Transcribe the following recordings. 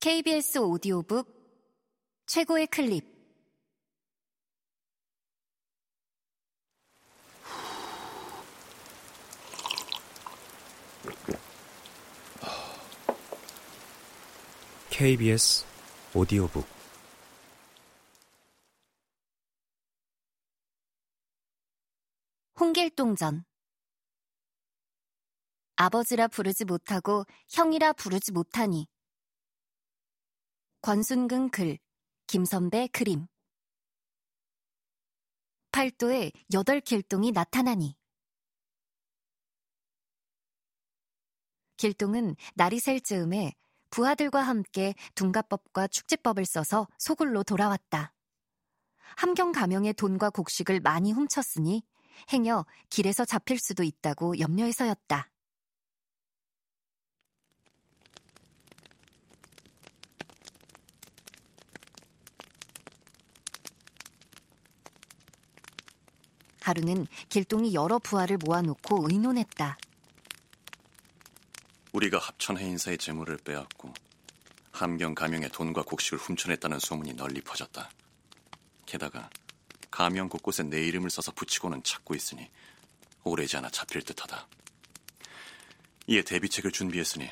KBS 오디오북 최고의 클립. KBS 오디오북 홍길동전. 아버지라 부르지 못하고 형이라 부르지 못하니. 권순근 글, 김선배 그림. 팔도에 8길동이 나타나니. 길동은 날이 셀 즈음에 부하들과 함께 둔가법과 축지법을 써서 소굴로 돌아왔다. 함경 가명의 돈과 곡식을 많이 훔쳤으니 행여 길에서 잡힐 수도 있다고 염려해서였다. 하루는 길동이 여러 부하를 모아놓고 의논했다. 우리가 합천해 인사의 재물을 빼앗고 함경 가명의 돈과 곡식을 훔쳐냈다는 소문이 널리 퍼졌다. 게다가 가명 곳곳에 내 이름을 써서 붙이고는 찾고 있으니 오래지 않아 잡힐 듯하다. 이에 대비책을 준비했으니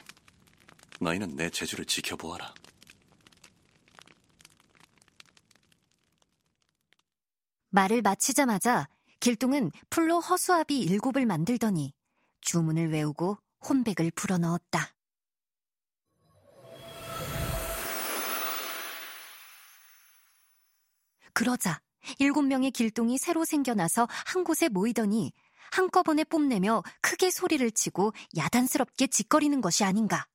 너희는 내 재주를 지켜보아라. 말을 마치자마자 길동은 풀로 허수아비 7을 만들더니 주문을 외우고 혼백을 불어넣었다. 그러자 7명의 길동이 새로 생겨나서 한 곳에 모이더니 한꺼번에 뽐내며 크게 소리를 치고 야단스럽게 짓거리는 것이 아닌가.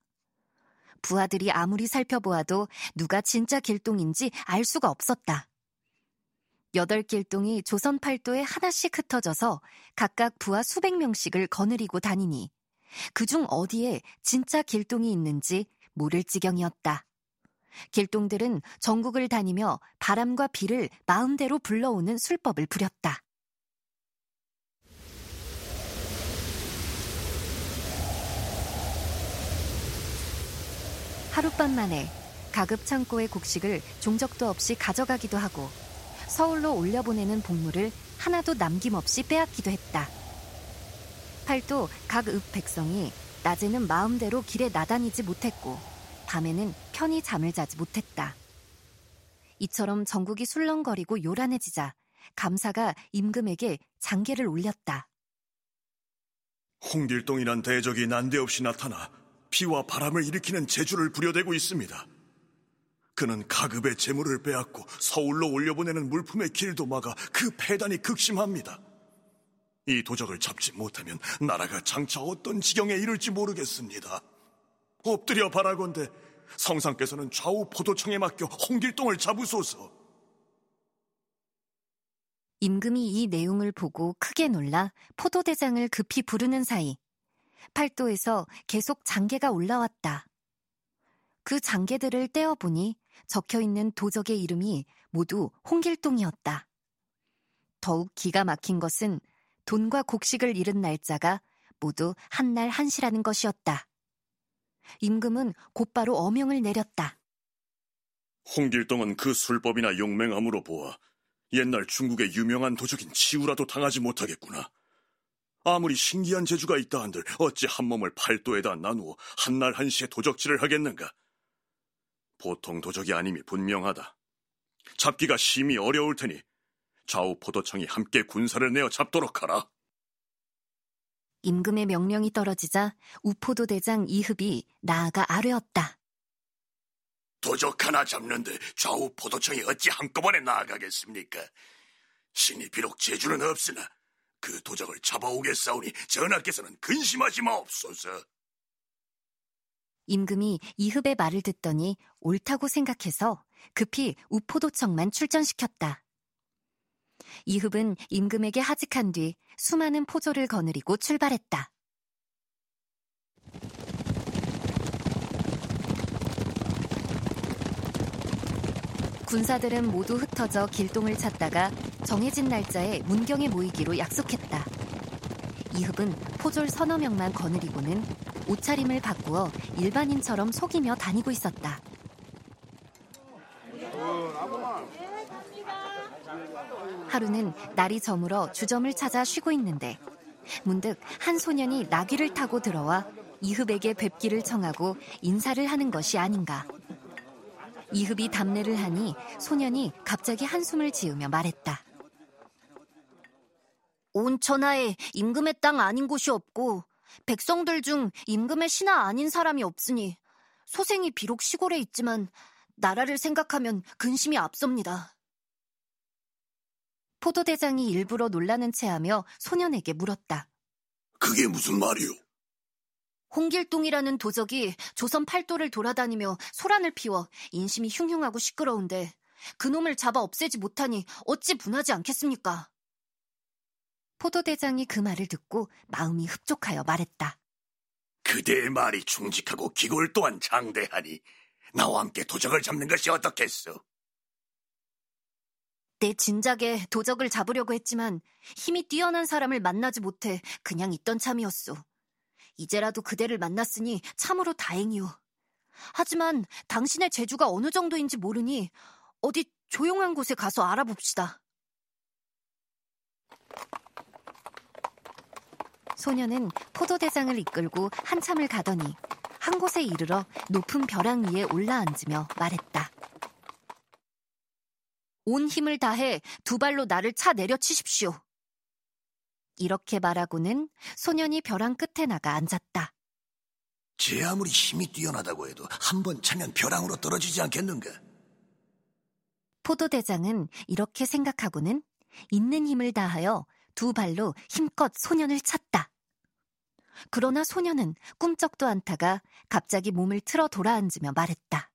부하들이 아무리 살펴보아도 누가 진짜 길동인지 알 수가 없었다. 8길동이 조선 팔도에 하나씩 흩어져서 각각 부하 수백 명씩을 거느리고 다니니 그중 어디에 진짜 길동이 있는지 모를 지경이었다. 길동들은 전국을 다니며 바람과 비를 마음대로 불러오는 술법을 부렸다. 하룻밤 만에 가급 창고의 곡식을 종적도 없이 가져가기도 하고 서울로 올려보내는 복물을 하나도 남김없이 빼앗기도 했다. 팔도 각 읍 백성이 낮에는 마음대로 길에 나다니지 못했고 밤에는 편히 잠을 자지 못했다. 이처럼 전국이 술렁거리고 요란해지자 감사가 임금에게 장계를 올렸다. 홍길동이란 대적이 난데없이 나타나 비와 바람을 일으키는 재주를 부려대고 있습니다. 그는 가급의 재물을 빼앗고 서울로 올려보내는 물품의 길도 막아 그 폐단이 극심합니다. 이 도적을 잡지 못하면 나라가 장차 어떤 지경에 이를지 모르겠습니다. 엎드려 바라건대 성상께서는 좌우 포도청에 맡겨 홍길동을 잡으소서. 임금이 이 내용을 보고 크게 놀라 포도대장을 급히 부르는 사이 팔도에서 계속 장계가 올라왔다. 그 장계들을 떼어보니 적혀있는 도적의 이름이 모두 홍길동이었다. 더욱 기가 막힌 것은 돈과 곡식을 잃은 날짜가 모두 한날 한시라는 것이었다. 임금은 곧바로 어명을 내렸다. 홍길동은 그 술법이나 용맹함으로 보아 옛날 중국의 유명한 도적인 치우라도 당하지 못하겠구나. 아무리 신기한 재주가 있다 한들 어찌 한 몸을 팔도에다 나누어 한날 한시에 도적질을 하겠는가. 보통 도적이 아님이 분명하다. 잡기가 심히 어려울 테니 좌우 포도청이 함께 군사를 내어 잡도록 하라. 임금의 명령이 떨어지자 우포도 대장 이흡이 나아가 아뢰었다. 도적 하나 잡는데 좌우 포도청이 어찌 한꺼번에 나아가겠습니까? 신이 비록 재주는 없으나 그 도적을 잡아오겠사오니 전하께서는 근심하지 마옵소서. 임금이 이흡의 말을 듣더니 옳다고 생각해서 급히 우포도청만 출전시켰다. 이흡은 임금에게 하직한 뒤 수많은 포조를 거느리고 출발했다. 군사들은 모두 흩어져 길동을 찾다가 정해진 날짜에 문경에 모이기로 약속했다. 이흡은 포졸 서너 명만 거느리고는 옷차림을 바꾸어 일반인처럼 속이며 다니고 있었다. 하루는 날이 저물어 주점을 찾아 쉬고 있는데 문득 한 소년이 나귀를 타고 들어와 이흡에게 뵙기를 청하고 인사를 하는 것이 아닌가. 이흡이 답례를 하니 소년이 갑자기 한숨을 지으며 말했다. 온 천하에 임금의 땅 아닌 곳이 없고 백성들 중 임금의 신하 아닌 사람이 없으니 소생이 비록 시골에 있지만 나라를 생각하면 근심이 앞섭니다. 포도대장이 일부러 놀라는 체하며 소년에게 물었다. 그게 무슨 말이오? 홍길동이라는 도적이 조선 팔도를 돌아다니며 소란을 피워 인심이 흉흉하고 시끄러운데 그놈을 잡아 없애지 못하니 어찌 분하지 않겠습니까? 포도대장이 그 말을 듣고 마음이 흡족하여 말했다. 그대의 말이 충직하고 기골 또한 장대하니 나와 함께 도적을 잡는 것이 어떻겠소? 내 진작에 도적을 잡으려고 했지만 힘이 뛰어난 사람을 만나지 못해 그냥 있던 참이었소. 이제라도 그대를 만났으니 참으로 다행이오. 하지만 당신의 재주가 어느 정도인지 모르니 어디 조용한 곳에 가서 알아봅시다. 소년은 포도대장을 이끌고 한참을 가더니 한 곳에 이르러 높은 벼랑 위에 올라앉으며 말했다. 온 힘을 다해 두 발로 나를 차 내려치십시오. 이렇게 말하고는 소년이 벼랑 끝에 나가 앉았다. 제 아무리 힘이 뛰어나다고 해도 한 번 차면 벼랑으로 떨어지지 않겠는가? 포도대장은 이렇게 생각하고는 있는 힘을 다하여 두 발로 힘껏 소년을 찼다. 그러나 소년은 꿈쩍도 않다가 갑자기 몸을 틀어 돌아앉으며 말했다.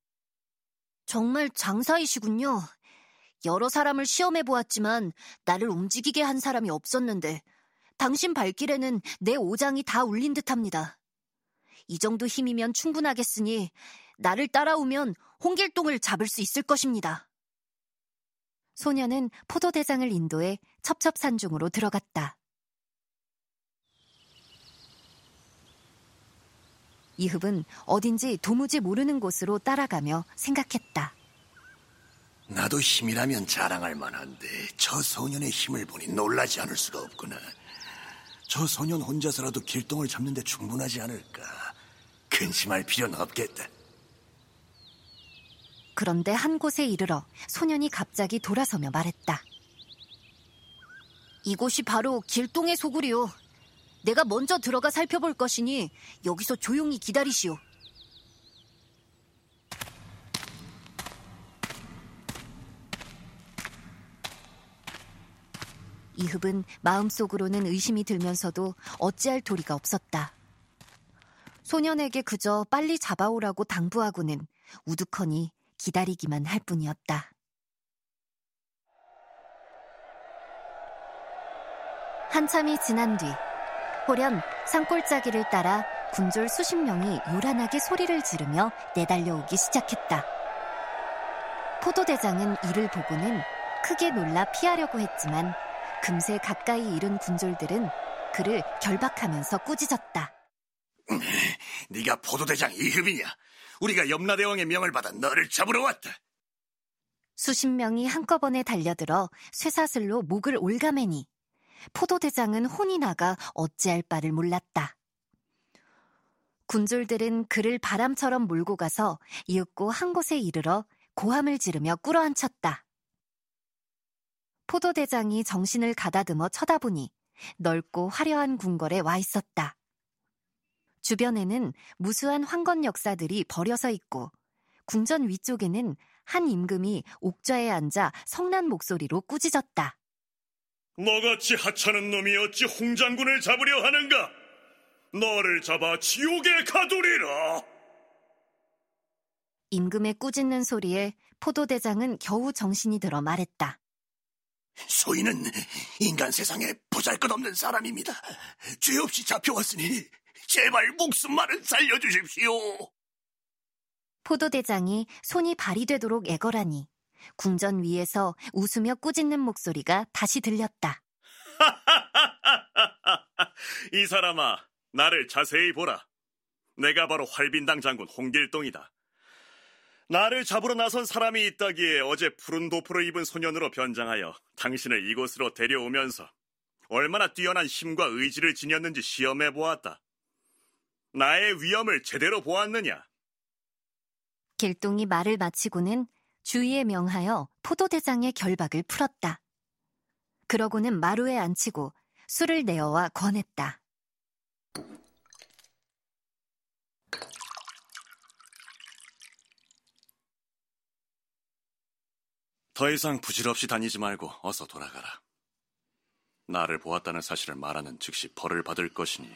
정말 장사이시군요. 여러 사람을 시험해보았지만 나를 움직이게 한 사람이 없었는데 당신 발길에는 내 오장이 다 울린 듯합니다. 이 정도 힘이면 충분하겠으니 나를 따라오면 홍길동을 잡을 수 있을 것입니다. 소년은 포도대장을 인도해 첩첩산중으로 들어갔다. 이흡은 어딘지 도무지 모르는 곳으로 따라가며 생각했다. 나도 힘이라면 자랑할 만한데 저 소년의 힘을 보니 놀라지 않을 수가 없구나. 저 소년 혼자서라도 길동을 잡는데 충분하지 않을까. 근심할 필요는 없겠다. 그런데 한 곳에 이르러 소년이 갑자기 돌아서며 말했다. 이곳이 바로 길동의 소굴이오. 내가 먼저 들어가 살펴볼 것이니 여기서 조용히 기다리시오. 이흡은 마음속으로는 의심이 들면서도 어찌할 도리가 없었다. 소년에게 그저 빨리 잡아오라고 당부하고는 우두커니 기다리기만 할 뿐이었다. 한참이 지난 뒤 호련 산골짜기를 따라 군졸 수십 명이 요란하게 소리를 지르며 내달려오기 시작했다. 포도대장은 이를 보고는 크게 놀라 피하려고 했지만 금세 가까이 이른 군졸들은 그를 결박하면서 꾸짖었다. 네가 포도대장 이흡이냐? 우리가 염라대왕의 명을 받아 너를 잡으러 왔다. 수십 명이 한꺼번에 달려들어 쇠사슬로 목을 올가매니 포도대장은 혼이 나가 어찌할 바를 몰랐다. 군졸들은 그를 바람처럼 몰고 가서 이윽고 한 곳에 이르러 고함을 지르며 꿇어앉혔다. 포도대장이 정신을 가다듬어 쳐다보니 넓고 화려한 궁궐에 와 있었다. 주변에는 무수한 황건 역사들이 버려서 있고 궁전 위쪽에는 한 임금이 옥좌에 앉아 성난 목소리로 꾸짖었다. 너같이 하찮은 놈이 어찌 홍장군을 잡으려 하는가? 너를 잡아 지옥에 가두리라. 임금의 꾸짖는 소리에 포도대장은 겨우 정신이 들어 말했다. 소인은 인간 세상에 보잘것없는 사람입니다. 죄 없이 잡혀왔으니 제발 목숨만은 살려주십시오. 포도대장이 손이 발이 되도록 애걸하니 궁전 위에서 웃으며 꾸짖는 목소리가 다시 들렸다. 이 사람아, 나를 자세히 보라. 내가 바로 활빈당 장군 홍길동이다. 나를 잡으러 나선 사람이 있다기에 어제 푸른 도포를 입은 소년으로 변장하여 당신을 이곳으로 데려오면서 얼마나 뛰어난 힘과 의지를 지녔는지 시험해 보았다. 나의 위엄을 제대로 보았느냐? 길동이 말을 마치고는 주위에 명하여 포도대장의 결박을 풀었다. 그러고는 마루에 앉히고 술을 내어와 권했다. 더 이상 부질없이 다니지 말고 어서 돌아가라. 나를 보았다는 사실을 말하는 즉시 벌을 받을 것이니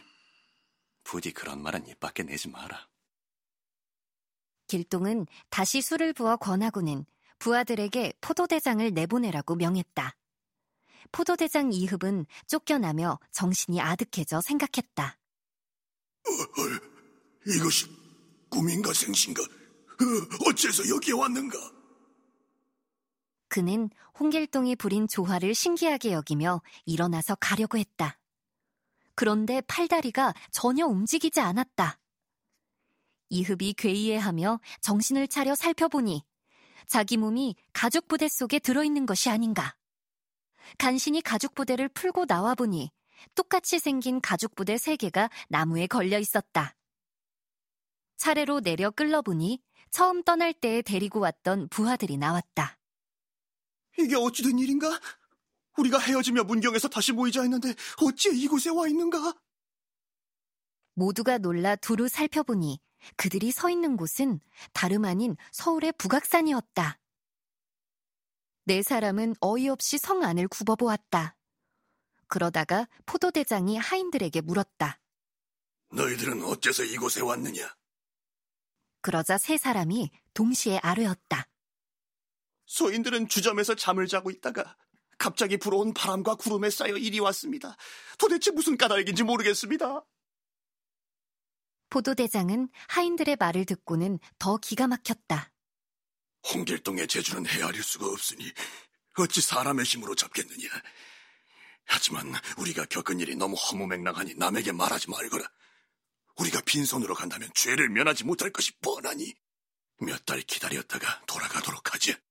부디 그런 말은 입 밖에 내지 마라. 길동은 다시 술을 부어 권하고는 부하들에게 포도대장을 내보내라고 명했다. 포도대장 이흡은 쫓겨나며 정신이 아득해져 생각했다. 이것이 꿈인가 생신가? 어째서 여기에 왔는가? 그는 홍길동이 부린 조화를 신기하게 여기며 일어나서 가려고 했다. 그런데 팔다리가 전혀 움직이지 않았다. 이흡이 괴이해하며 정신을 차려 살펴보니 자기 몸이 가죽 부대 속에 들어있는 것이 아닌가. 간신히 가죽 부대를 풀고 나와보니 똑같이 생긴 가죽 부대 3개가 나무에 걸려 있었다. 차례로 내려 끌러보니 처음 떠날 때에 데리고 왔던 부하들이 나왔다. 이게 어찌 된 일인가? 우리가 헤어지며 문경에서 다시 모이자 했는데 어찌 이곳에 와 있는가? 모두가 놀라 두루 살펴보니 그들이 서 있는 곳은 다름 아닌 서울의 북악산이었다. 4사람은 어이없이 성 안을 굽어보았다. 그러다가 포도대장이 하인들에게 물었다. 너희들은 어째서 이곳에 왔느냐? 그러자 3사람이 동시에 아뢰었다. 소인들은 주점에서 잠을 자고 있다가 갑자기 불어온 바람과 구름에 쌓여 이리 왔습니다. 도대체 무슨 까닭인지 모르겠습니다. 포도대장은 하인들의 말을 듣고는 더 기가 막혔다. 홍길동의 재주는 헤아릴 수가 없으니 어찌 사람의 힘으로 잡겠느냐. 하지만 우리가 겪은 일이 너무 허무맹랑하니 남에게 말하지 말거라. 우리가 빈손으로 간다면 죄를 면하지 못할 것이 뻔하니 몇 달 기다렸다가 돌아가도록 하지.